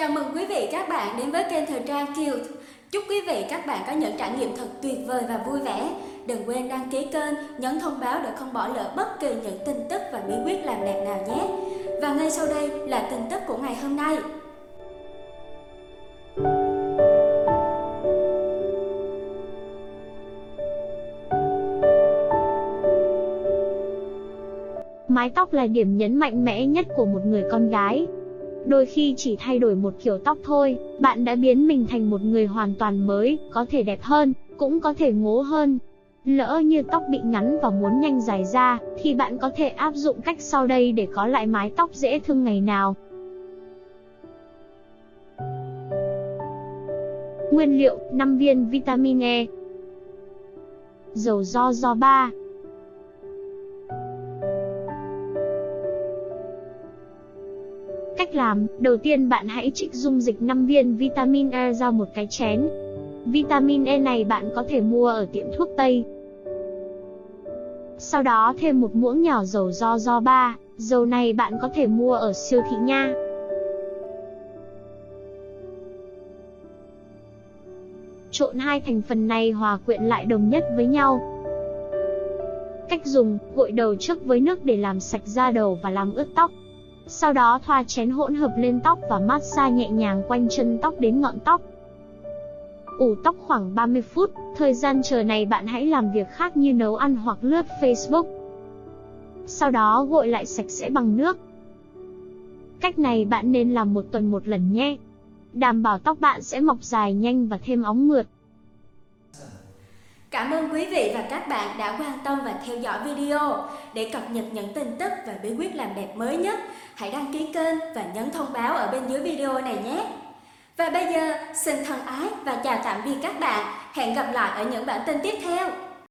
Chào mừng quý vị các bạn đến với kênh thời trang Cute. Chúc quý vị các bạn có những trải nghiệm thật tuyệt vời và vui vẻ. Đừng quên đăng ký kênh, nhấn thông báo để không bỏ lỡ bất kỳ những tin tức và bí quyết làm đẹp nào nhé. Và ngay sau đây là tin tức của ngày hôm nay. Mái tóc là điểm nhấn mạnh mẽ nhất của một người con gái. Đôi khi chỉ thay đổi một kiểu tóc thôi, bạn đã biến mình thành một người hoàn toàn mới, có thể đẹp hơn, cũng có thể ngố hơn. Lỡ như tóc bị ngắn và muốn nhanh dài ra, thì bạn có thể áp dụng cách sau đây để có lại mái tóc dễ thương ngày nào. Nguyên liệu: 5 viên vitamin E, dầu jojoba, Cách làm, đầu tiên bạn hãy trích dung dịch 5 viên vitamin E ra một cái chén. Vitamin E này bạn có thể mua ở tiệm thuốc Tây. Sau đó thêm một muỗng nhỏ dầu jojoba, dầu này bạn có thể mua ở siêu thị nha. Trộn hai thành phần này hòa quyện lại đồng nhất với nhau. Cách dùng, gội đầu trước với nước để làm sạch da đầu và làm ướt tóc. Sau đó thoa chén hỗn hợp lên tóc và massage nhẹ nhàng quanh chân tóc đến ngọn tóc. Ủ tóc khoảng 30 phút, thời gian chờ này bạn hãy làm việc khác như nấu ăn hoặc lướt Facebook. Sau đó gội lại sạch sẽ bằng nước. Cách này bạn nên làm một tuần một lần nhé. Đảm bảo tóc bạn sẽ mọc dài nhanh và thêm óng mượt. Cảm ơn quý vị và các bạn đã quan tâm và theo dõi video. Để cập nhật những tin tức và bí quyết làm đẹp mới nhất, hãy đăng ký kênh và nhấn thông báo ở bên dưới video này nhé. Và bây giờ, xin thân ái và chào tạm biệt các bạn. Hẹn gặp lại ở những bản tin tiếp theo.